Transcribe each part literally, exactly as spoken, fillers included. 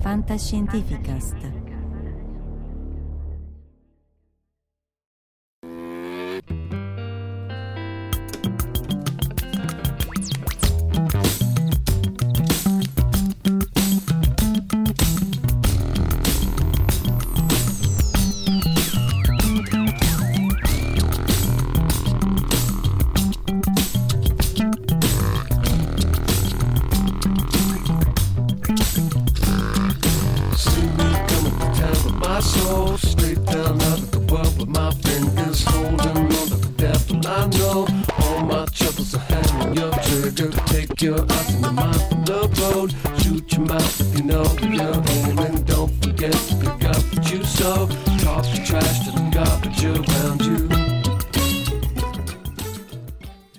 Fantascientificast.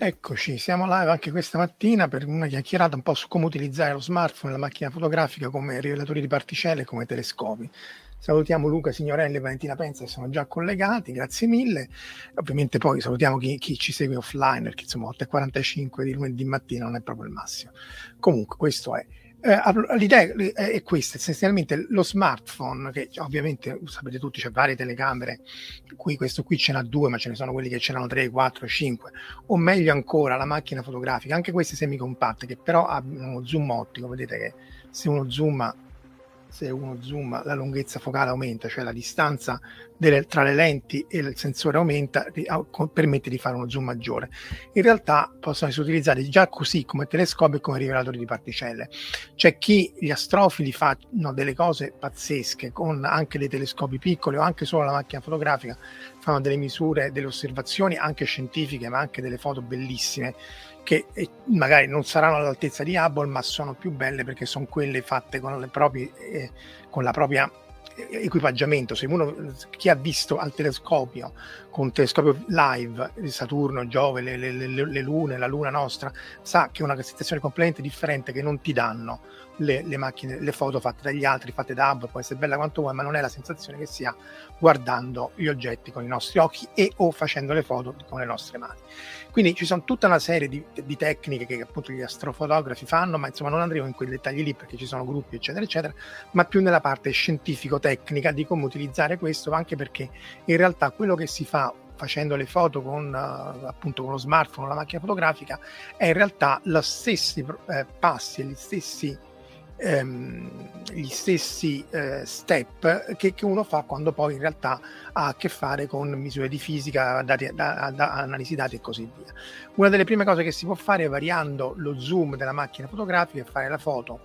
Eccoci, siamo live anche questa mattina per una chiacchierata un po' su come utilizzare lo smartphone e la macchina fotografica come rivelatori di particelle e come telescopi. Salutiamo Luca Signorelli e Valentina Penza che sono già collegati, grazie mille. Ovviamente poi salutiamo chi, chi ci segue offline, perché insomma otto e quarantacinque di lunedì mattina non è proprio il massimo. Comunque questo è. Eh, l'idea è questa, essenzialmente lo smartphone, che ovviamente sapete tutti c'è varie telecamere, qui questo qui ce n'ha due, ma ce ne sono quelli che ce n'hanno tre, quattro, cinque, o meglio ancora la macchina fotografica, anche queste semicompatte che però hanno uno zoom ottico. Vedete che se uno zooma se uno zoom la lunghezza focale aumenta, cioè la distanza delle, tra le lenti e il sensore aumenta, permette di fare uno zoom maggiore. In realtà possono essere utilizzati già così come telescopi e come rivelatori di particelle. C'è chi, gli astrofili, fanno delle cose pazzesche con anche dei telescopi piccoli o anche solo la macchina fotografica, fanno delle misure, delle osservazioni anche scientifiche, ma anche delle foto bellissime che magari non saranno all'altezza di Hubble, ma sono più belle perché sono quelle fatte con le proprie eh, con la propria equipaggiamento. Se uno, chi ha visto al telescopio, con un telescopio live di Saturno, Giove, le, le, le, le lune, la luna nostra, sa che è una situazione completamente differente, che non ti danno le, le macchine, le foto fatte dagli altri, fatte da Hubble. Può essere bella quanto vuoi, ma non è la sensazione che si ha guardando gli oggetti con i nostri occhi e o facendo le foto con le nostre mani. Quindi ci sono tutta una serie di, di tecniche che appunto gli astrofotografi fanno, ma insomma non andremo in quei dettagli lì perché ci sono gruppi eccetera eccetera, ma più nella parte scientifico-tecnica di come utilizzare questo, anche perché in realtà quello che si fa facendo le foto con uh, appunto con lo smartphone o la macchina fotografica è in realtà gli stessi eh, passi, gli stessi gli stessi eh, step che, che uno fa quando poi in realtà ha a che fare con misure di fisica, dati, da, da, analisi dati e così via. Una delle prime cose che si può fare è variando lo zoom della macchina fotografica e fare la foto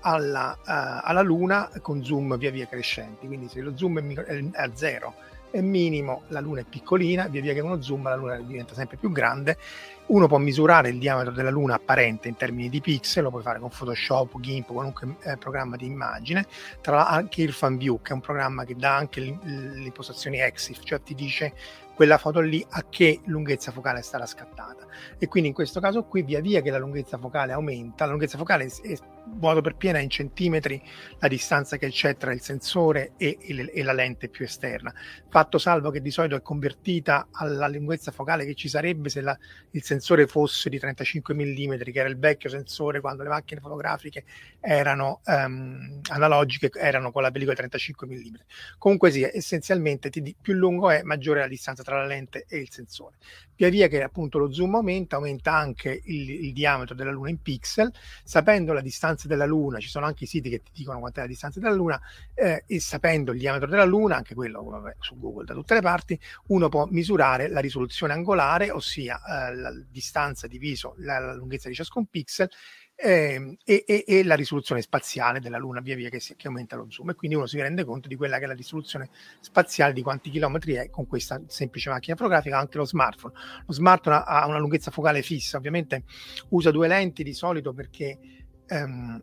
alla, uh, alla luna con zoom via via crescenti. Quindi se lo zoom è, micro, è a zero è minimo, la luna è piccolina, via via che uno zoom la luna diventa sempre più grande. Uno può misurare il diametro della luna apparente in termini di pixel, lo puoi fare con Photoshop, GIMP, qualunque eh, programma di immagine, tra anche il Fan View, che è un programma che dà anche le impostazioni E X I F, cioè ti dice quella foto lì a che lunghezza focale sarà scattata. E quindi in questo caso qui via via che la lunghezza focale aumenta, la lunghezza focale è vuoto per piena in centimetri la distanza che c'è tra il sensore e, e, e la lente più esterna, fatto salvo che di solito è convertita alla lunghezza focale che ci sarebbe se la, il sensore fosse di trentacinque millimetri, che era il vecchio sensore quando le macchine fotografiche erano um, analogiche, erano con la pellicola trentacinque millimetri. Comunque sia, essenzialmente ti, più lungo è, maggiore è la distanza tra la lente e il sensore. Via via che appunto lo zoom aumenta, aumenta anche il, il diametro della luna in pixel. Sapendo la distanza della luna, ci sono anche i siti che ti dicono quant'è la distanza della luna, eh, e sapendo il diametro della luna, anche quello vabbè, su Google da tutte le parti, uno può misurare la risoluzione angolare, ossia eh, la distanza diviso la, la lunghezza di ciascun pixel, E, e, e la risoluzione spaziale della luna via via che, si, che aumenta lo zoom, e quindi uno si rende conto di quella che è la risoluzione spaziale, di quanti chilometri è con questa semplice macchina fotografica. Anche lo smartphone lo smartphone ha, ha una lunghezza focale fissa, ovviamente usa due lenti di solito perché um,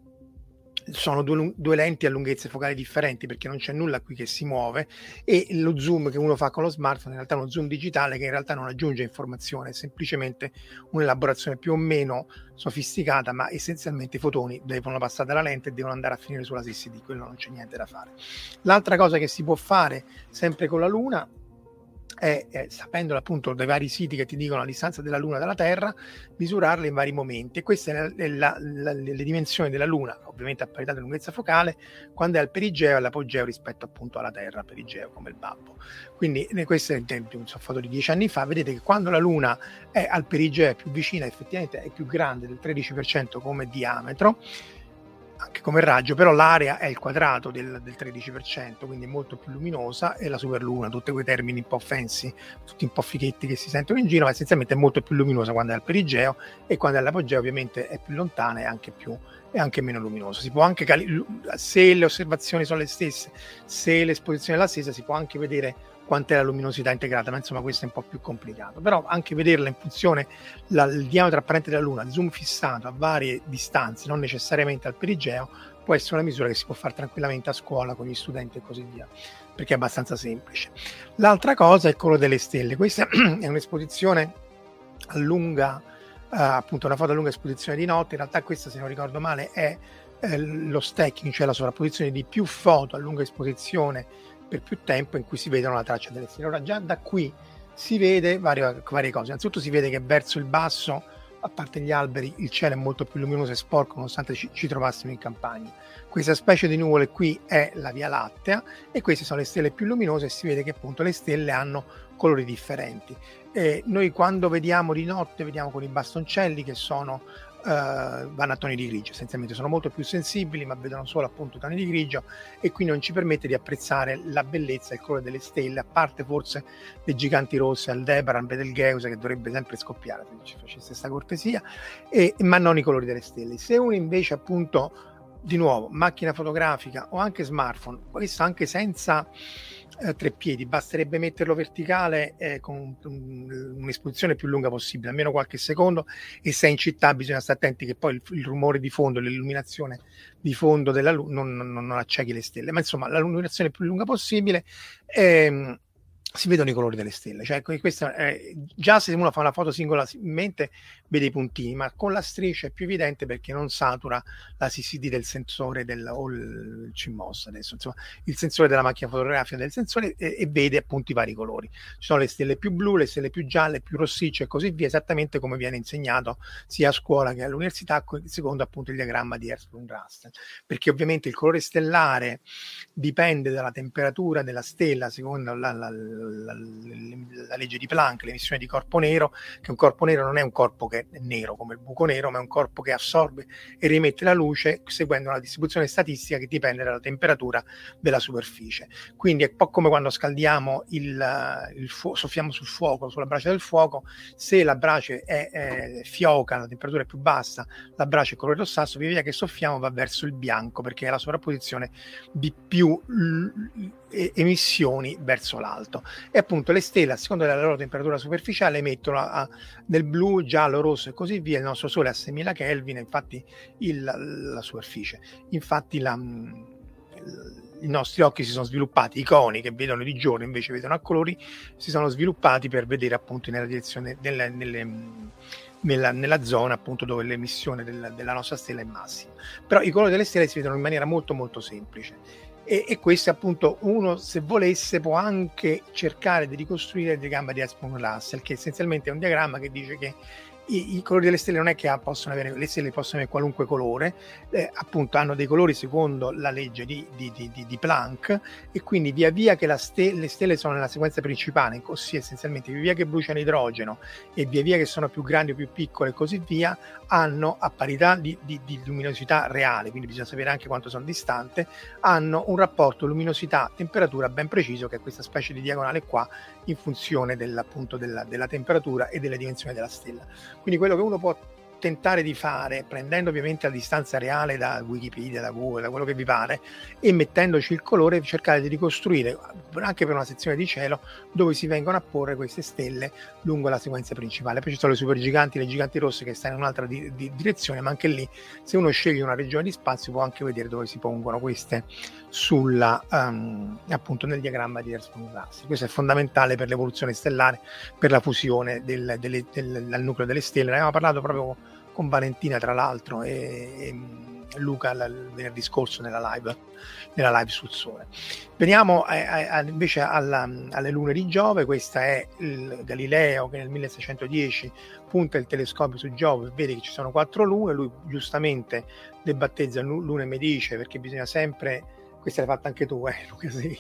sono due, due lenti a lunghezze focali differenti, perché non c'è nulla qui che si muove, e lo zoom che uno fa con lo smartphone in realtà è uno zoom digitale che in realtà non aggiunge informazione, è semplicemente un'elaborazione più o meno sofisticata, ma essenzialmente i fotoni devono passare dalla lente e devono andare a finire sulla S S D, quello non c'è niente da fare. L'altra cosa che si può fare sempre con la luna è, è sapendolo appunto dai vari siti che ti dicono la distanza della Luna dalla Terra, misurarla in vari momenti. E questa è la, è la, la, le dimensioni della Luna, ovviamente a parità di lunghezza focale, quando è al perigeo e all'apogeo rispetto appunto alla Terra, perigeo come il babbo. Quindi questo è il tempo, una foto di dieci anni fa, vedete che quando la Luna è al perigeo è più vicina, effettivamente è più grande del tredici per cento come diametro, anche come raggio, però l'area è il quadrato del, del tredici per cento, quindi è molto più luminosa, e la superluna, tutti quei termini un po' fancy, tutti un po' fighetti che si sentono in giro, ma essenzialmente è molto più luminosa quando è al perigeo, e quando è all'apogeo ovviamente è più lontana e anche più è anche meno luminosa. Si può anche, se le osservazioni sono le stesse, se l'esposizione è la stessa, si può anche vedere quant'è la luminosità integrata, ma insomma questo è un po' più complicato. Però anche vederla in funzione del diametro apparente della Luna, zoom fissato a varie distanze, non necessariamente al perigeo, può essere una misura che si può fare tranquillamente a scuola con gli studenti e così via, perché è abbastanza semplice. L'altra cosa è il colore delle stelle. Questa è un'esposizione a lunga, eh, appunto una foto a lunga esposizione di notte. In realtà questa, se non ricordo male, è eh, lo stacking, cioè la sovrapposizione di più foto a lunga esposizione per più tempo in cui si vedono la traccia delle stelle. Allora già da qui si vede varie, varie cose. Innanzitutto si vede che verso il basso, a parte gli alberi, il cielo è molto più luminoso e sporco, nonostante ci, ci trovassimo in campagna. Questa specie di nuvole qui è la Via Lattea, e queste sono le stelle più luminose, e si vede che appunto le stelle hanno colori differenti. E noi quando vediamo di notte vediamo con i bastoncelli che sono Uh, vanno a toni di grigio, essenzialmente sono molto più sensibili, ma vedono solo appunto toni di grigio, e quindi non ci permette di apprezzare la bellezza e il colore delle stelle, a parte forse le giganti rosse, Aldebaran, Betelgeuse, che dovrebbe sempre scoppiare se ci facesse questa cortesia, e, ma non i colori delle stelle. Se uno invece appunto, di nuovo, macchina fotografica o anche smartphone, questo anche senza eh, tre piedi, basterebbe metterlo verticale eh, con un, un'esposizione più lunga possibile, almeno qualche secondo, e se è in città bisogna stare attenti che poi il, il rumore di fondo, l'illuminazione di fondo della luce non, non, non accechi le stelle, ma insomma l'illuminazione più lunga possibile, ehm, si vedono i colori delle stelle. Cioè questa è, già se uno fa una foto singolarmente vede i puntini, ma con la striscia è più evidente perché non satura la C C D del sensore del, o il C M O S adesso, insomma il sensore della macchina fotografica del sensore, e, e vede appunto i vari colori. Ci sono le stelle più blu, le stelle più gialle, più rossicce e così via, esattamente come viene insegnato sia a scuola che all'università, secondo appunto il diagramma di Hertzsprung-Russell, perché ovviamente il colore stellare dipende dalla temperatura della stella, secondo la, la La, la, la legge di Planck, l'emissione di corpo nero, che un corpo nero non è un corpo che è nero come il buco nero, ma è un corpo che assorbe e rimette la luce seguendo una distribuzione statistica che dipende dalla temperatura della superficie. Quindi è un po' come quando scaldiamo il, il fuoco, soffiamo sul fuoco, sulla brace del fuoco. Se la brace è, è fioca, la temperatura è più bassa, la brace è colore rossastro, via via che soffiamo va verso il bianco, perché è la sovrapposizione di più emissioni verso l'alto. E appunto le stelle, a seconda della loro temperatura superficiale, emettono a, a, nel blu, giallo, rosso e così via. Il nostro Sole è a seimila Kelvin, infatti il, la superficie, infatti la, il, i nostri occhi si sono sviluppati, i coni che vedono di giorno invece vedono a colori, si sono sviluppati per vedere appunto nella direzione delle, nelle, Nella, nella zona appunto dove l'emissione del, della nostra stella è massima. Però i colori delle stelle si vedono in maniera molto molto semplice, e, e questo appunto uno, se volesse, può anche cercare di ricostruire il diagramma di Hertzsprung-Russell, che essenzialmente è un diagramma che dice che I, i colori delle stelle non è che possono avere, le stelle possono avere qualunque colore, eh, appunto hanno dei colori secondo la legge di, di, di, di Planck, e quindi via via che la ste, le stelle sono nella sequenza principale, ossia essenzialmente via via che bruciano idrogeno e via via che sono più grandi o più piccole e così via, hanno a parità di, di, di luminosità reale, quindi bisogna sapere anche quanto sono distante, hanno un rapporto luminosità-temperatura ben preciso, che è questa specie di diagonale qua, in funzione dell'appunto della, della temperatura e delle dimensioni della stella. Quindi quello che uno può tentare di fare, prendendo ovviamente la distanza reale da Wikipedia, da Google, da quello che vi pare, e mettendoci il colore, cercare di ricostruire anche per una sezione di cielo dove si vengono a porre queste stelle lungo la sequenza principale. Poi ci sono le supergiganti, le giganti rosse, che stanno in un'altra di- di direzione, ma anche lì, se uno sceglie una regione di spazio, può anche vedere dove si pongono queste sulla um, appunto nel diagramma di Hertzsprung-Russell. Questo è fondamentale per l'evoluzione stellare, per la fusione del, del, del, del nucleo delle stelle. Ne abbiamo parlato proprio con Valentina, tra l'altro, e, e, Luca il venerdì scorso nella live, nella live sul Sole. Veniamo a, a, a, invece alla, alle lune di Giove. Questa è il Galileo che nel milleseicentodieci punta il telescopio su Giove e vede che ci sono quattro lune. Lui giustamente le battezza lune Medici, perché bisogna sempre... Questa l'hai fatta anche tu, eh, Luca, sì.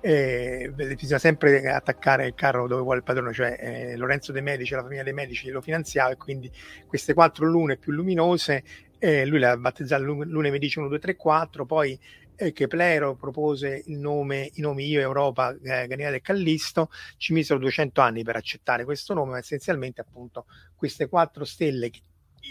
Eh, bisogna sempre attaccare il carro dove vuole il padrone, cioè eh, Lorenzo De' Medici, la famiglia De' Medici lo finanziava, e quindi queste quattro lune più luminose, eh, lui le ha battezzate lune Medici uno, due, tre, quattro, poi eh, Keplero propose il nome, i nomi Io, Europa, eh, Ganimede e Callisto, ci misero duecento anni per accettare questo nome, ma essenzialmente appunto queste quattro stelle che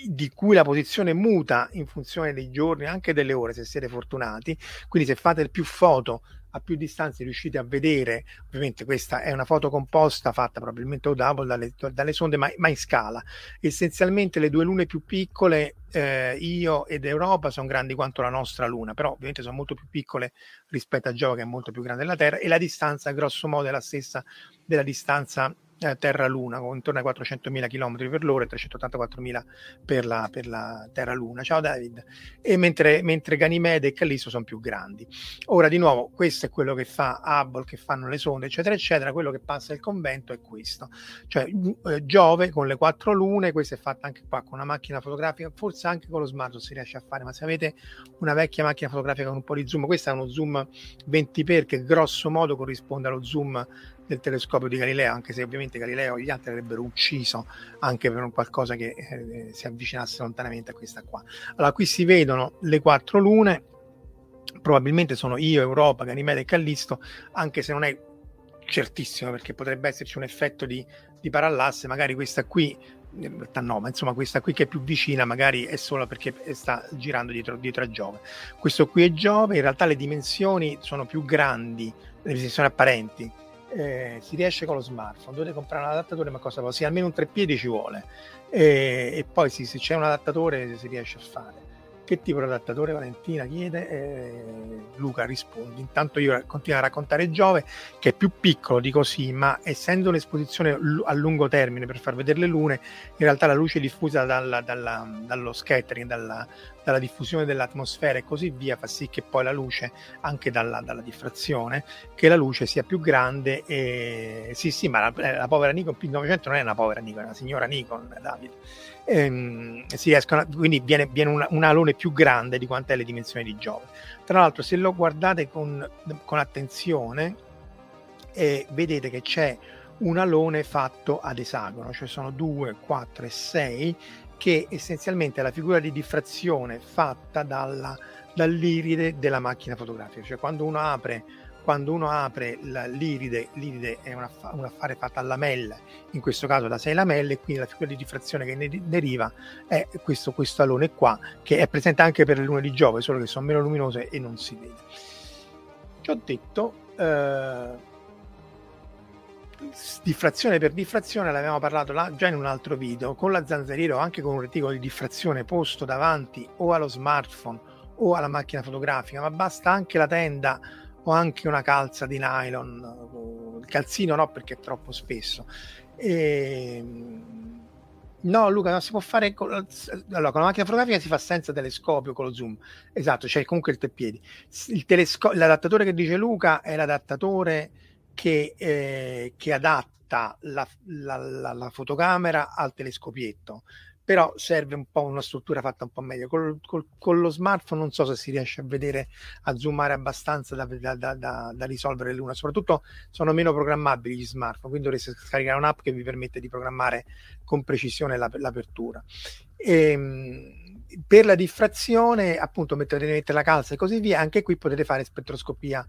di cui la posizione muta in funzione dei giorni, anche delle ore, se siete fortunati. Quindi se fate più foto a più distanze riuscite a vedere, ovviamente questa è una foto composta fatta probabilmente o double dalle, dalle sonde, ma, ma in scala. Essenzialmente le due lune più piccole, eh, Io ed Europa, sono grandi quanto la nostra luna, però ovviamente sono molto più piccole rispetto a Giove, che è molto più grande della Terra, e la distanza grosso modo è la stessa della distanza Eh, Terra-Luna, con intorno ai quattrocentomila chilometri per l'ora e trecentottantaquattromila per la, per la Terra-Luna. Ciao David. E mentre, mentre Ganimede e Callisto sono più grandi. Ora, di nuovo, questo è quello che fa Hubble, che fanno le sonde, eccetera, eccetera. Quello che passa il convento è questo. Cioè, eh, Giove con le quattro lune, questa è fatta anche qua con una macchina fotografica, forse anche con lo smartphone si riesce a fare, ma se avete una vecchia macchina fotografica con un po' di zoom, questo è uno zoom venti per, che grosso modo corrisponde allo zoom del telescopio di Galileo, anche se ovviamente Galileo e gli altri avrebbero ucciso anche per un qualcosa che eh, si avvicinasse lontanamente a questa qua. Allora, qui si vedono le quattro lune, probabilmente sono Io, Europa, Ganimede e Callisto, anche se non è certissimo, perché potrebbe esserci un effetto di, di parallasse, magari questa qui, in realtà no, ma insomma questa qui che è più vicina magari è solo perché sta girando dietro, dietro a Giove. Questo qui è Giove, in realtà le dimensioni sono più grandi, le dimensioni apparenti. Eh, si riesce con lo smartphone, dovete comprare un adattatore, ma cosa sì, almeno un tre piedi ci vuole, eh, e poi sì, se c'è un adattatore si riesce a fare. Che tipo di adattatore, Valentina chiede, eh, Luca risponde. Intanto io continuo a raccontare Giove, che è più piccolo di così, ma essendo un'esposizione a lungo termine per far vedere le lune, in realtà la luce diffusa dalla, dalla, dallo scattering, dalla, dalla diffusione dell'atmosfera e così via, fa sì che poi la luce, anche dalla, dalla diffrazione, che la luce sia più grande. E... Sì, sì, ma la, la povera Nikon P novecento non è una povera Nikon, è una signora Nikon, Davide. Ehm, si riescono, quindi viene, viene una, un alone più grande di quante è le dimensioni di Giove. Tra l'altro, se lo guardate con, con attenzione, eh, vedete che c'è un alone fatto ad esagono, cioè sono due, quattro e sei, che essenzialmente è la figura di diffrazione fatta dalla, dall'iride della macchina fotografica, cioè quando uno apre Quando uno apre la, l'iride, l'iride è un, aff- un affare fatto a lamelle, in questo caso da sei lamelle, quindi la figura di diffrazione che ne deriva è questo, questo alone qua, che è presente anche per le lune di Giove, solo che sono meno luminose e non si vede. Ci ho detto, eh, diffrazione per diffrazione, l'abbiamo parlato là, già in un altro video, con la zanzariera o anche con un reticolo di diffrazione posto davanti o allo smartphone o alla macchina fotografica, ma basta anche la tenda, o anche una calza di nylon, il calzino no perché è troppo spesso. E... no Luca, non si può fare con la... allora con la macchina fotografica si fa senza telescopio, con lo zoom, esatto, c'è cioè comunque il treppiedi. Il telesco... l'adattatore che dice Luca è l'adattatore che, eh, che adatta la, la, la, la fotocamera al telescopietto, però serve un po' una struttura fatta un po' meglio. Col, col, con lo smartphone non so se si riesce a vedere, a zoomare abbastanza da, da, da, da, da risolvere l'una, soprattutto sono meno programmabili gli smartphone, quindi dovreste scaricare un'app che vi permette di programmare con precisione l'ap- l'apertura. E, per la diffrazione appunto mettete, mettete la calza e così via, anche qui potete fare spettroscopia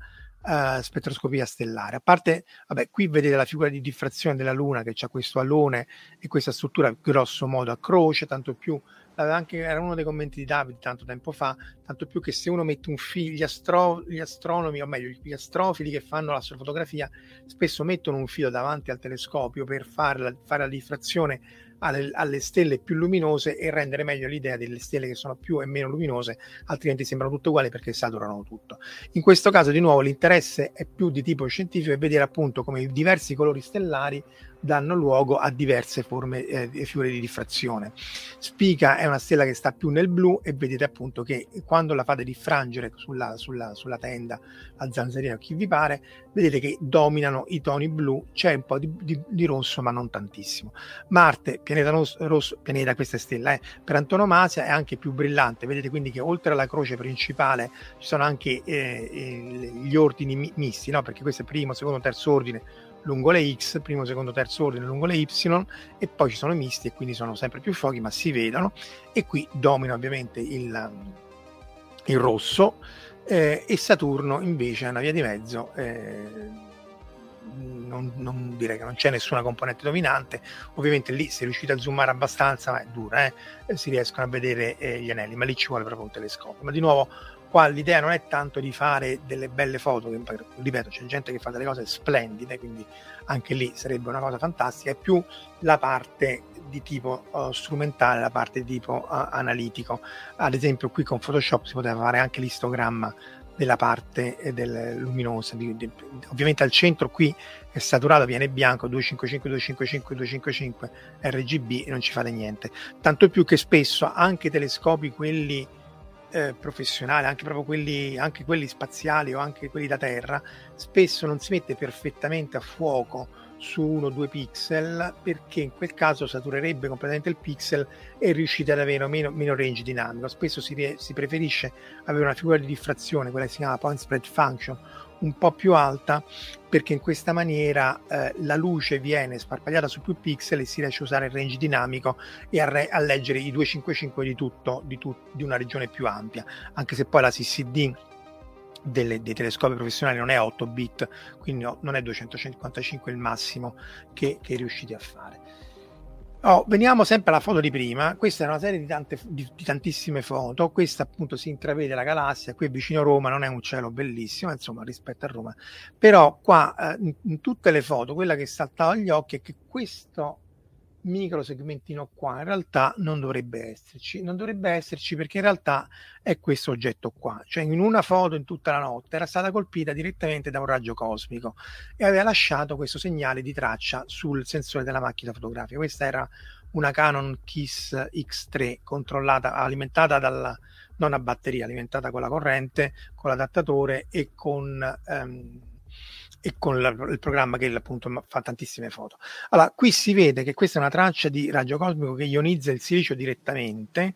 Uh, spettroscopia stellare. A parte, vabbè, qui vedete la figura di diffrazione della Luna, che c'ha questo alone e questa struttura grosso modo a croce, tanto più, anche era uno dei commenti di David tanto tempo fa, tanto più che se uno mette un film, gli, astro, gli astronomi, o meglio gli astrofili che fanno l'astrofotografia, spesso mettono un filo davanti al telescopio per fare la, fare la diffrazione alle, alle stelle più luminose e rendere meglio l'idea delle stelle che sono più e meno luminose, altrimenti sembrano tutte uguali perché saturano tutto. In questo caso di nuovo l'interesse è più di tipo scientifico e vedere appunto come i diversi colori stellari danno luogo a diverse forme e eh, fiori di diffrazione. Spica è una stella che sta più nel blu e vedete appunto che quando la fate diffrangere sulla, sulla, sulla tenda, la zanzariera o chi vi pare, vedete che dominano i toni blu, c'è un po' di, di, di rosso ma non tantissimo. Marte, pianeta rosso, pianeta questa stella eh, per antonomasia, è anche più brillante, vedete quindi che oltre alla croce principale ci sono anche eh, gli ordini mi misti, no? Perché questo è primo, secondo, terzo ordine lungo le X, primo, secondo, terzo ordine lungo le Y, e poi ci sono i misti e quindi sono sempre più pochi ma si vedono, e qui domina ovviamente il, il rosso, eh, e Saturno invece è una via di mezzo, eh, non, non direi che non c'è nessuna componente dominante, ovviamente lì se riuscite a zoomare abbastanza, ma è dura, eh, si riescono a vedere eh, gli anelli, ma lì ci vuole proprio un telescopio. Ma di nuovo qua l'idea non è tanto di fare delle belle foto, che, ripeto, c'è gente che fa delle cose splendide, quindi anche lì sarebbe una cosa fantastica, è più la parte di tipo uh, strumentale, la parte di tipo uh, analitico. Ad esempio qui con Photoshop si poteva fare anche l'istogramma della parte eh, del luminosa, di, di, ovviamente al centro qui è saturato, viene bianco, duecentocinquantacinque, duecentocinquantacinque, duecentocinquantacinque R G B, e non ci fate niente, tanto più che spesso anche i telescopi, quelli Eh, professionale, anche proprio quelli, anche quelli spaziali o anche quelli da terra, spesso non si mette perfettamente a fuoco su uno o due pixel, perché in quel caso saturerebbe completamente il pixel e riuscite ad avere meno, meno range dinamico. Spesso si, si preferisce avere una figura di diffrazione, quella che si chiama point spread function, un po' più alta, perché in questa maniera eh, la luce viene sparpagliata su più pixel e si riesce a usare il range dinamico e a, re, a leggere i duecentocinquantacinque di tutto, di, tut, di una regione più ampia, anche se poi la C C D delle, dei telescopi professionali non è otto bit, quindi no, non è duecentocinquantacinque il massimo che, che riuscite a fare. Oh, veniamo sempre alla foto di prima. Questa è una serie di, tante, di, di tantissime foto. Questa appunto si intravede la galassia, qui vicino a Roma, non è un cielo bellissimo insomma rispetto a Roma, però qua eh, in, in tutte le foto quella che saltava agli occhi è che questo micro segmentino qua in realtà non dovrebbe esserci, non dovrebbe esserci perché in realtà è questo oggetto qua, cioè in una foto in tutta la notte era stata colpita direttamente da un raggio cosmico e aveva lasciato questo segnale di traccia sul sensore della macchina fotografica. Questa era una Canon Kiss X tre controllata, alimentata dalla, non a batteria, alimentata con la corrente, con l'adattatore e con ehm, e con la, il programma che appunto fa tantissime foto. Allora, qui si vede che questa è una traccia di raggio cosmico che ionizza il silicio direttamente,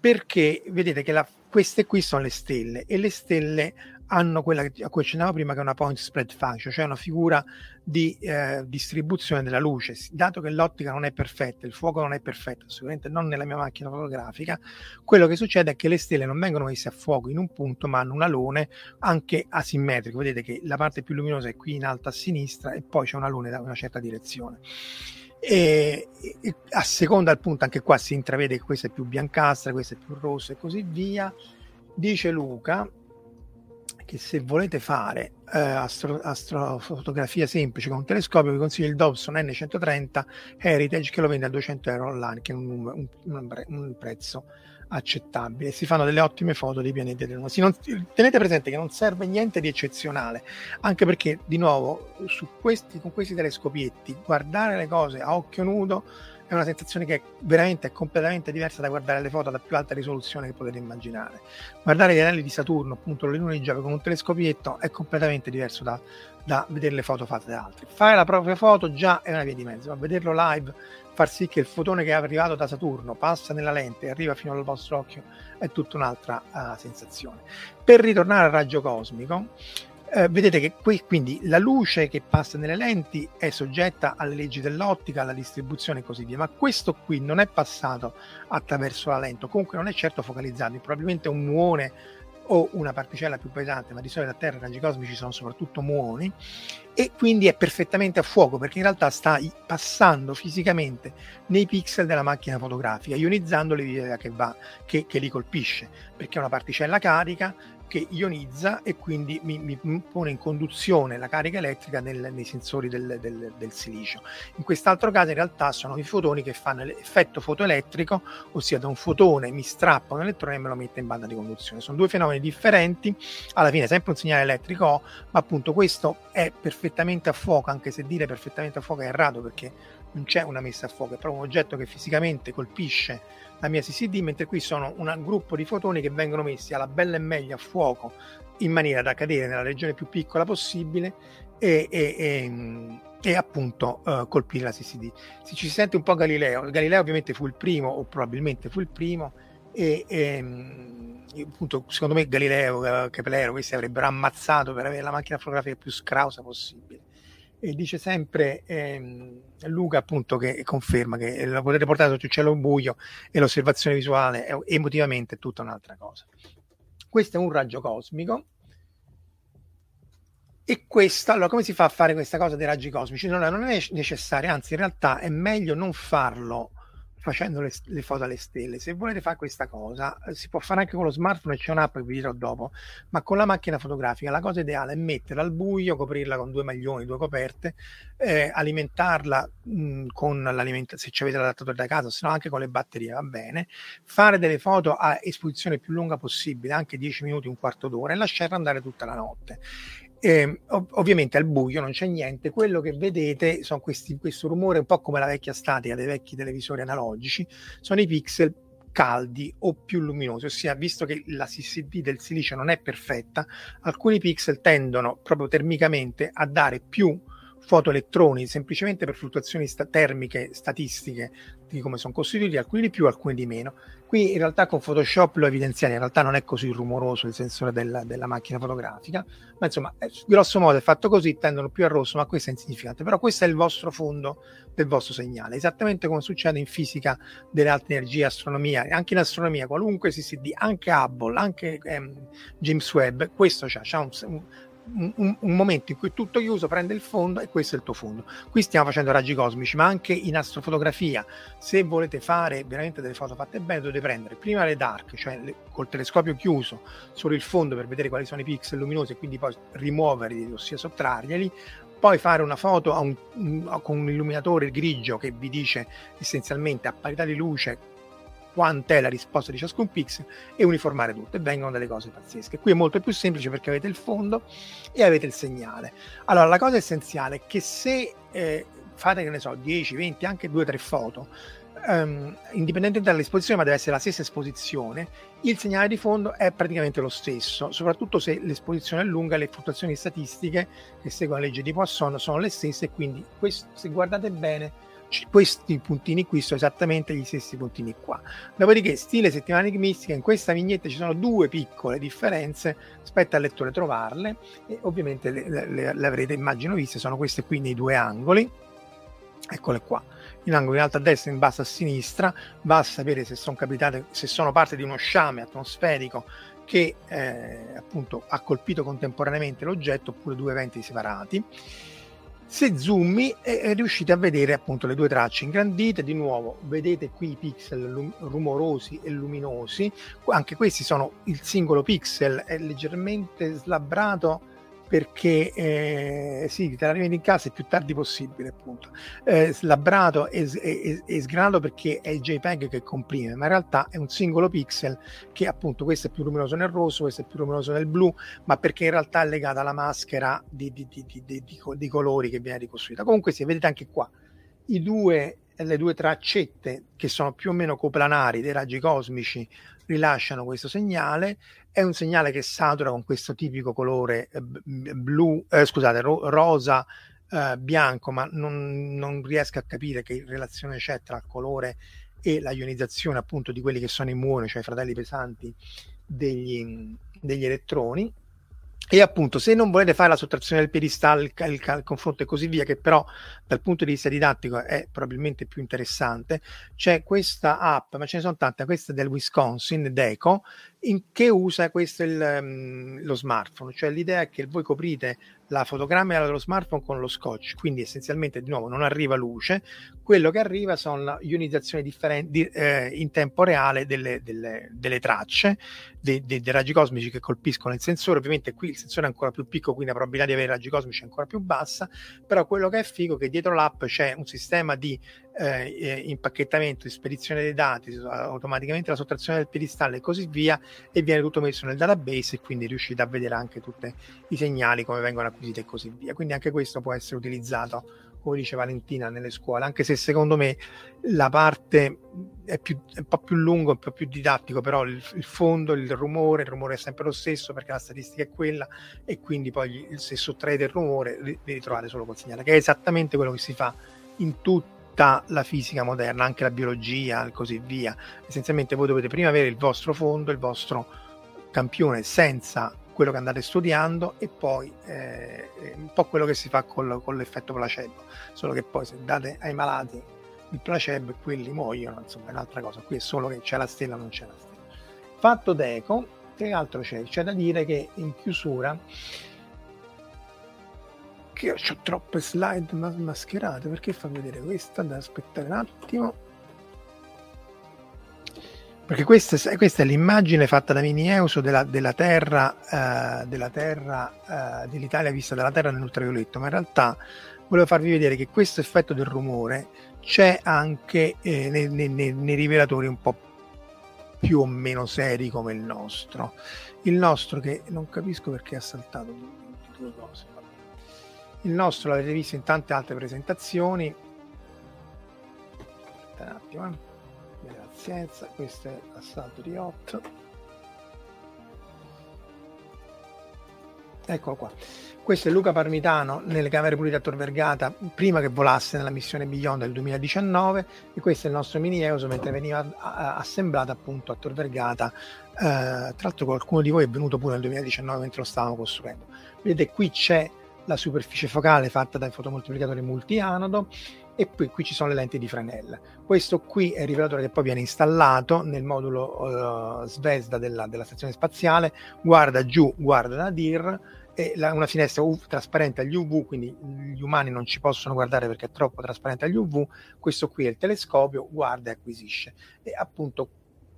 perché vedete che la, queste qui sono le stelle, e le stelle hanno quella che, a cui accennavo prima, che è una point spread function, cioè una figura di eh, distribuzione della luce. Dato che l'ottica non è perfetta, il fuoco non è perfetto, sicuramente non nella mia macchina fotografica, quello che succede è che le stelle non vengono messe a fuoco in un punto, ma hanno un alone anche asimmetrico. Vedete che la parte più luminosa è qui in alto a sinistra e poi c'è un alone da una certa direzione. E, e a seconda appunto anche qua si intravede che questa è più biancastra, questa è più rossa e così via. Dice Luca che se volete fare eh, astro, astrofotografia semplice con un telescopio, vi consiglio il Dobson N centotrenta Heritage, che lo vende a duecento euro online, che è un, un, un, un prezzo accettabile. Si fanno delle ottime foto dei pianeti del nostro. Tenete presente che non serve niente di eccezionale, anche perché di nuovo su questi, con questi telescopietti guardare le cose a occhio nudo è una sensazione che è veramente è completamente diversa da guardare le foto alla più alta risoluzione che potete immaginare. Guardare gli anelli di Saturno, appunto le lune di Giove, con un telescopietto è completamente diverso da, da vedere le foto fatte da altri. Fare la propria foto già è una via di mezzo, ma vederlo live, far sì che il fotone che è arrivato da Saturno passa nella lente e arriva fino al vostro occhio, è tutta un'altra uh, sensazione. Per ritornare al raggio cosmico, Eh, vedete che qui, quindi la luce che passa nelle lenti è soggetta alle leggi dell'ottica, alla distribuzione e così via, ma questo qui non è passato attraverso la lente, comunque non è certo focalizzato, è probabilmente un muone o una particella più pesante, ma di solito a terra i raggi cosmici sono soprattutto muoni, e quindi è perfettamente a fuoco perché in realtà sta passando fisicamente nei pixel della macchina fotografica, ionizzandoli via che va, che, che li colpisce, perché è una particella carica che ionizza e quindi mi, mi pone in conduzione la carica elettrica nel, nei sensori del, del, del silicio. In quest'altro caso in realtà sono i fotoni che fanno l'effetto fotoelettrico, ossia da un fotone mi strappa un elettrone e me lo mette in banda di conduzione. Sono due fenomeni differenti, alla fine sempre un segnale elettrico ho, ma appunto questo è perfettamente a fuoco, anche se dire perfettamente a fuoco è errato perché non c'è una messa a fuoco, è proprio un oggetto che fisicamente colpisce la mia C C D, mentre qui sono un gruppo di fotoni che vengono messi alla bella e meglio a fuoco in maniera da cadere nella regione più piccola possibile e, e, e, e appunto uh, colpire la C C D. Se ci si sente un po' Galileo, Galileo ovviamente fu il primo o probabilmente fu il primo e, e appunto secondo me Galileo, Keplero, questi avrebbero ammazzato per avere la macchina fotografica più scrausa possibile. E dice sempre ehm, Luca appunto che conferma che la potete portare sotto il cielo buio e l'osservazione visuale è, emotivamente è tutta un'altra cosa. Questo è un raggio cosmico e questo, allora come si fa a fare questa cosa dei raggi cosmici? Non è, non è necessario, anzi in realtà è meglio non farlo facendo le, le foto alle stelle. Se volete fare questa cosa si può fare anche con lo smartphone e c'è un'app che vi dirò dopo, ma con la macchina fotografica la cosa ideale è metterla al buio, coprirla con due maglioni, due coperte, eh, alimentarla mh, con l'alimentazione, se avete l'adattatore da casa, se no anche con le batterie va bene, fare delle foto a esposizione più lunga possibile, anche dieci minuti, un quarto d'ora, e lasciarla andare tutta la notte. Eh, ov- ovviamente al buio non c'è niente, quello che vedete sono questi, questo rumore un po' come la vecchia statica dei vecchi televisori analogici, sono i pixel caldi o più luminosi, ossia visto che la C C D del silicio non è perfetta, alcuni pixel tendono proprio termicamente a dare più fotoelettroni semplicemente per fluttuazioni sta- termiche statistiche di come sono costituiti, alcuni di più, alcuni di meno. Qui in realtà con Photoshop lo evidenziate, in realtà non è così rumoroso il sensore della, della macchina fotografica, ma insomma grosso modo è fatto così, tendono più al rosso, ma questo è insignificante, però questo è il vostro fondo del vostro segnale, esattamente come succede in fisica delle alte energie, astronomia, anche in astronomia, qualunque C C D, anche Hubble, anche ehm, James Webb, questo c'ha, c'ha un, un Un, un momento in cui tutto chiuso prende il fondo e questo è il tuo fondo. Qui stiamo facendo raggi cosmici, ma anche in astrofotografia, se volete fare veramente delle foto fatte bene dovete prendere prima le dark, cioè le, col telescopio chiuso solo il fondo per vedere quali sono i pixel luminosi e quindi poi rimuoverli, ossia sottrarglieli, poi fare una foto a un, a, con un illuminatore grigio che vi dice essenzialmente a parità di luce quant'è la risposta di ciascun pixel e uniformare tutto, e vengono delle cose pazzesche. Qui è molto più semplice perché avete il fondo e avete il segnale. Allora la cosa essenziale è che se eh, fate, che ne so, dieci, venti, anche due o tre foto, ehm, indipendentemente dall'esposizione, ma deve essere la stessa esposizione, il segnale di fondo è praticamente lo stesso, soprattutto se l'esposizione è lunga, le fluttuazioni statistiche che seguono la legge di Poisson sono le stesse, e quindi questo, se guardate bene, questi puntini qui sono esattamente gli stessi puntini qua. Dopodiché, stile settimana enigmistica, in questa vignetta ci sono due piccole differenze, aspetta al lettore trovarle, e ovviamente le, le, le avrete immagino viste, sono queste qui nei due angoli, eccole qua, in angolo in alto a destra e in basso a sinistra, va a sapere se sono capitate, se sono parte di uno sciame atmosferico che eh, appunto ha colpito contemporaneamente l'oggetto oppure due eventi separati. Se zoomi eh, riuscite a vedere appunto le due tracce ingrandite, di nuovo vedete qui i pixel lum- rumorosi e luminosi, anche questi sono, il singolo pixel è leggermente slabbrato perché eh, sì, te la arrivi in casa il più tardi possibile appunto, eh, slabbrato e, e, e sgranato perché è il JPEG che comprime, ma in realtà è un singolo pixel che appunto questo è più luminoso nel rosso, questo è più luminoso nel blu, ma perché in realtà è legata alla maschera di, di, di, di, di, di, di colori che viene ricostruita. Comunque sì, vedete anche qua i due, le due traccette che sono più o meno coplanari dei raggi cosmici rilasciano questo segnale, è un segnale che satura con questo tipico colore blu, eh, scusate, ro- rosa eh, bianco, ma non, non riesco a capire che relazione c'è tra il colore e la ionizzazione appunto di quelli che sono i muoni, cioè i fratelli pesanti degli, degli elettroni. E appunto se non volete fare la sottrazione del piedistallo, il, il, il confronto e così via, che però dal punto di vista didattico è probabilmente più interessante, c'è questa app, ma ce ne sono tante, questa del Wisconsin, DECO, in che usa questo il, um, lo smartphone, cioè l'idea è che voi coprite la fotogramma dello smartphone con lo scotch, quindi essenzialmente di nuovo non arriva luce, quello che arriva sono la ionizzazione differen- di, eh, in tempo reale delle, delle, delle tracce dei, dei, dei raggi cosmici che colpiscono il sensore. Ovviamente qui il sensore è ancora più piccolo, quindi la probabilità di avere raggi cosmici è ancora più bassa, però quello che è figo è che dietro l'app c'è un sistema di eh, impacchettamento, di spedizione dei dati, automaticamente la sottrazione del piedistallo e così via, e viene tutto messo nel database, e quindi riuscite a vedere anche tutti i segnali come vengono a e così via. Quindi anche questo può essere utilizzato, come dice Valentina, nelle scuole, anche se secondo me la parte è, più, è un po' più lungo, un po' più didattico, però il, il fondo, il rumore, il rumore è sempre lo stesso, perché la statistica è quella, e quindi poi se sottraete il rumore vi ritrovate solo col segnale, che è esattamente quello che si fa in tutta la fisica moderna, anche la biologia e così via. Essenzialmente voi dovete prima avere il vostro fondo, il vostro campione senza quello che andate studiando, e poi eh, un po' quello che si fa col, con l'effetto placebo, solo che poi se date ai malati il placebo e quelli muoiono, insomma è un'altra cosa. Qui è solo che c'è la stella o non c'è la stella. Fatto d'eco, che altro c'è? C'è da dire che in chiusura, che io ho troppe slide mas- mascherate, perché fammi vedere questa, da aspettare un attimo, perché questa, questa è l'immagine fatta da Mini-EUSO della, della Terra, eh, della terra eh, dell'Italia vista dalla Terra nell'ultravioletto, ma in realtà volevo farvi vedere che questo effetto del rumore c'è anche eh, nei, nei, nei rivelatori un po' più o meno seri come il nostro. Il nostro, che non capisco perché ha saltato due cose, il nostro l'avete visto in tante altre presentazioni. Aspetta un attimo, eh. Pazienza, questo è l'assalto di otto. Eccolo qua. Questo è Luca Parmitano nelle camere pulite a Tor Vergata prima che volasse nella missione Beyond del duemiladiciannove, e questo è il nostro Mini-EUSO mentre veniva assemblato appunto a Tor Vergata. Eh, tra l'altro qualcuno di voi è venuto pure nel duemiladiciannove mentre lo stavamo costruendo. Vedete, qui c'è la superficie focale fatta dal fotomoltiplicatore multianodo, e poi qui ci sono le lenti di Fresnel. Questo qui è il rivelatore che poi viene installato nel modulo uh, Svezda della, della stazione spaziale, guarda giù, guarda Nadir, e la, una finestra U V, trasparente agli U V, quindi gli umani non ci possono guardare perché è troppo trasparente agli U V. Questo qui è il telescopio, guarda e acquisisce. E appunto,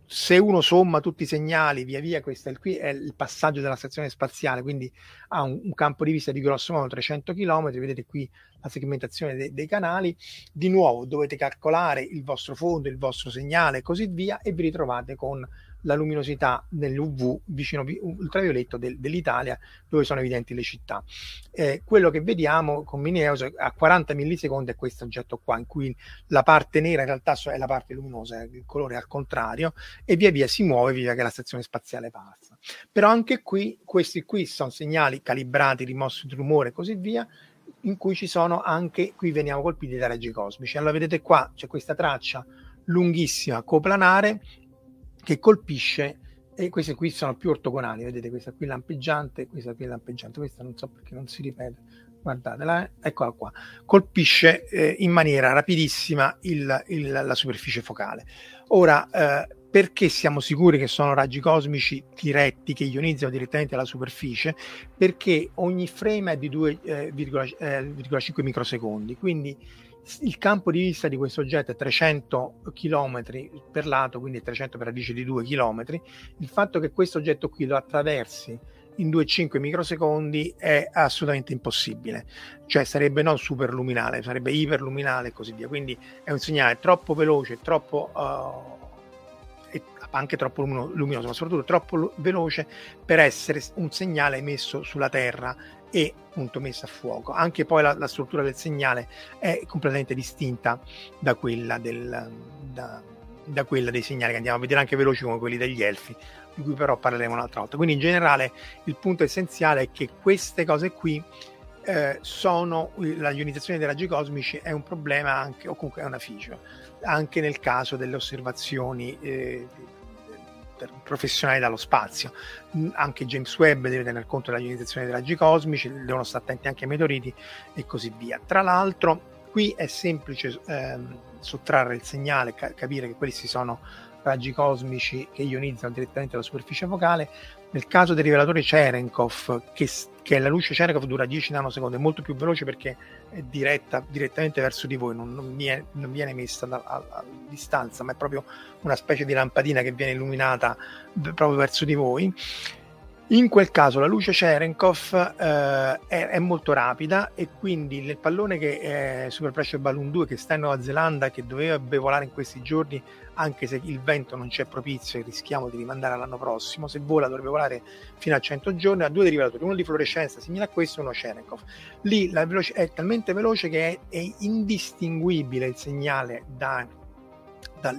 se uno somma tutti i segnali via via, questo è il, qui è il passaggio della stazione spaziale, quindi ha un, un campo di vista di grosso modo trecento chilometri. Vedete qui la segmentazione de, dei canali. Di nuovo dovete calcolare il vostro fondo, il vostro segnale e così via, e vi ritrovate con la luminosità dell'U V vicino ultravioletto del, dell'Italia, dove sono evidenti le città. Eh, quello che vediamo con Mini-EUSO a quaranta millisecondi è questo oggetto qua, in cui la parte nera in realtà è la parte luminosa, il colore è al contrario, e via via si muove via via che la stazione spaziale passa. Però anche qui, questi qui sono segnali calibrati, rimossi di rumore e così via, in cui ci sono anche, qui veniamo colpiti da raggi cosmici. Allora vedete qua, c'è questa traccia lunghissima coplanare che colpisce, e queste qui sono più ortogonali, vedete questa qui lampeggiante, questa qui lampeggiante, questa non so perché non si ripete, guardatela, eh? Eccola qua, colpisce eh, in maniera rapidissima il, il, la superficie focale. Ora, eh, perché siamo sicuri che sono raggi cosmici diretti che ionizzano direttamente la superficie? Perché ogni frame è di due virgola cinque microsecondi, quindi il campo di vista di questo oggetto è trecento chilometri per lato, quindi trecento per radice di due chilometri. Il fatto che questo oggetto qui lo attraversi in due virgola cinque microsecondi è assolutamente impossibile, cioè sarebbe non superluminale, sarebbe iperluminale e così via. Quindi è un segnale troppo veloce, troppo uh, anche troppo luminoso, ma soprattutto troppo veloce per essere un segnale emesso sulla Terra e appunto messo a fuoco. Anche poi la, la struttura del segnale è completamente distinta da quella, del, da, da quella dei segnali che andiamo a vedere, anche veloci come quelli degli elfi, di cui però parleremo un'altra volta. Quindi in generale il punto essenziale è che queste cose qui eh, sono, la ionizzazione dei raggi cosmici è un problema anche, o comunque è una feature, anche nel caso delle osservazioni eh, professionali dallo spazio. Anche James Webb deve tener conto della ionizzazione dei raggi cosmici, devono stare attenti anche ai meteoriti e così via. Tra l'altro qui è semplice ehm, sottrarre il segnale, ca- capire che questi sono raggi cosmici che ionizzano direttamente la superficie focale. Nel caso del rivelatore Cherenkov, che, che la luce Cherenkov dura dieci nanosecondi, è molto più veloce perché è diretta direttamente verso di voi, non, non, viene, non viene messa da, a, a distanza, ma è proprio una specie di lampadina che viene illuminata proprio verso di voi. In quel caso la luce Cherenkov eh, è, è molto rapida, e quindi nel pallone che è Super Pressure Balloon due, che sta in Nuova Zelanda, che dovrebbe volare in questi giorni, anche se il vento non c'è propizio e rischiamo di rimandare all'anno prossimo, se vola dovrebbe volare fino a cento giorni, ha due rivelatori, uno di fluorescenza simile a questo e uno Cherenkov. Lì la veloce, è talmente veloce che è, è indistinguibile il segnale da dal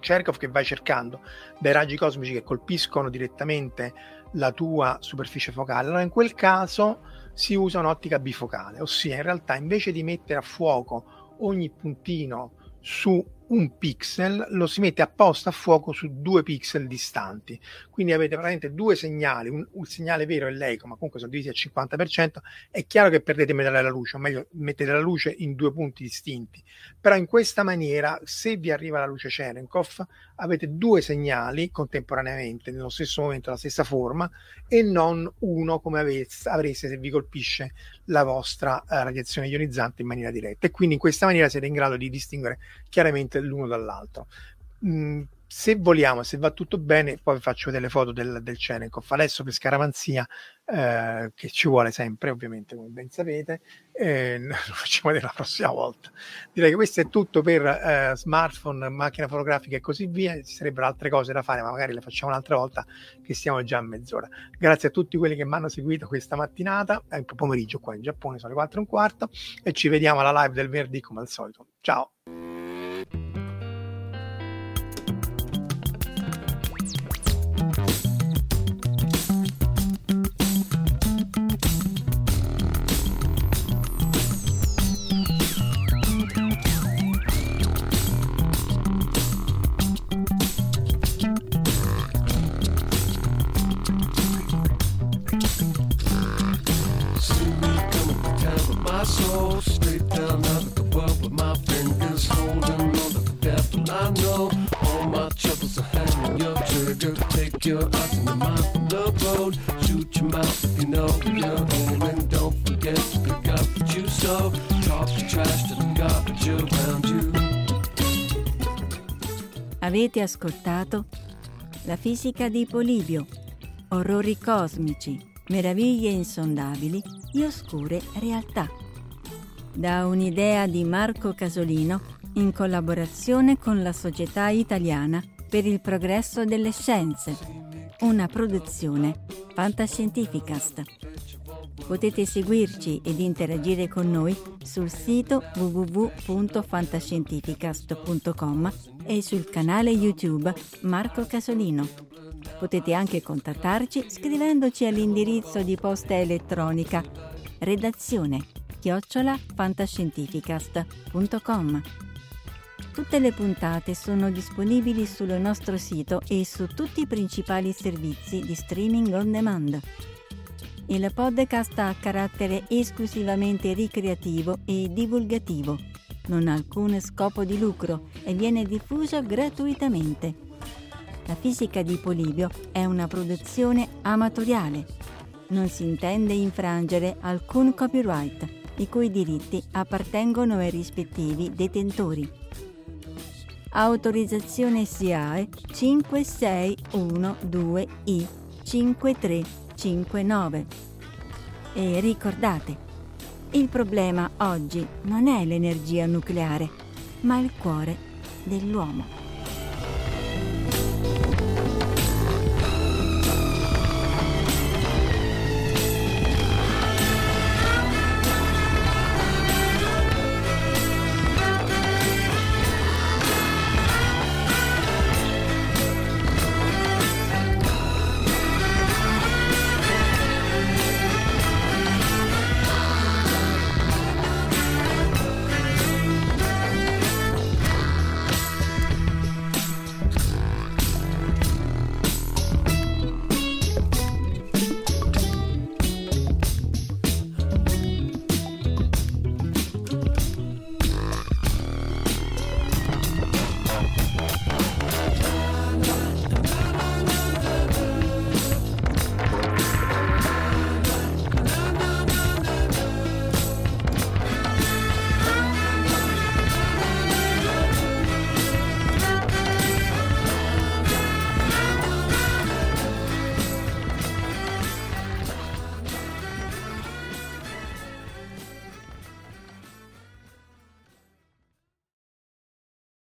Cherenkov che vai cercando dai raggi cosmici che colpiscono direttamente la tua superficie focale. Allora in quel caso si usa un'ottica bifocale, ossia in realtà invece di mettere a fuoco ogni puntino su un pixel, lo si mette apposta a fuoco su due pixel distanti, quindi avete praticamente due segnali, un, un segnale vero e l'eco, ma comunque sono divisi al cinquanta per cento. È chiaro che perdete metà della luce, o meglio mettete la luce in due punti distinti, però in questa maniera, se vi arriva la luce Cherenkov, avete due segnali contemporaneamente nello stesso momento, la stessa forma, e non uno come ave- avreste se vi colpisce la vostra eh, radiazione ionizzante in maniera diretta, e quindi in questa maniera siete in grado di distinguere chiaramente l'uno dall'altro. Mm, se vogliamo, se va tutto bene, poi vi faccio vedere le foto del, del Cherenkov. Adesso per scaramanzia, eh, che ci vuole sempre, ovviamente, come ben sapete, eh, lo facciamo vedere la prossima volta. Direi che questo è tutto per eh, smartphone, macchina fotografica e così via. Ci sarebbero altre cose da fare, ma magari le facciamo un'altra volta, che siamo già a mezz'ora. Grazie a tutti quelli che mi hanno seguito questa mattinata, eh, pomeriggio qua in Giappone, sono le quattro e un quarto, e ci vediamo alla live del venerdì come al solito. Ciao! Your eyes in the mouth on the road. Shoot your mouth if you know you're old. And don't forget to pick up what you sow. Talk your trash to the garbage around you. Avete ascoltato La fisica di Polibio. Orrori cosmici, meraviglie insondabili e oscure realtà. Da un'idea di Marco Casolino in collaborazione con la Società Italiana per il Progresso delle Scienze, una produzione Fantascientificast. Potete seguirci ed interagire con noi sul sito w w w punto fantascientificast punto com e sul canale YouTube Marco Casolino. Potete anche contattarci scrivendoci all'indirizzo di posta elettronica redazione chiocciola fantascientificast punto com. Tutte le puntate sono disponibili sul nostro sito e su tutti i principali servizi di streaming on demand. Il podcast ha carattere esclusivamente ricreativo e divulgativo, non ha alcun scopo di lucro e viene diffuso gratuitamente. La fisica di Polibio è una produzione amatoriale. Non si intende infrangere alcun copyright, i cui diritti appartengono ai rispettivi detentori. Autorizzazione SIAE cinque sei uno due I cinque tre cinque nove. E ricordate, il problema oggi non è l'energia nucleare, ma il cuore dell'uomo.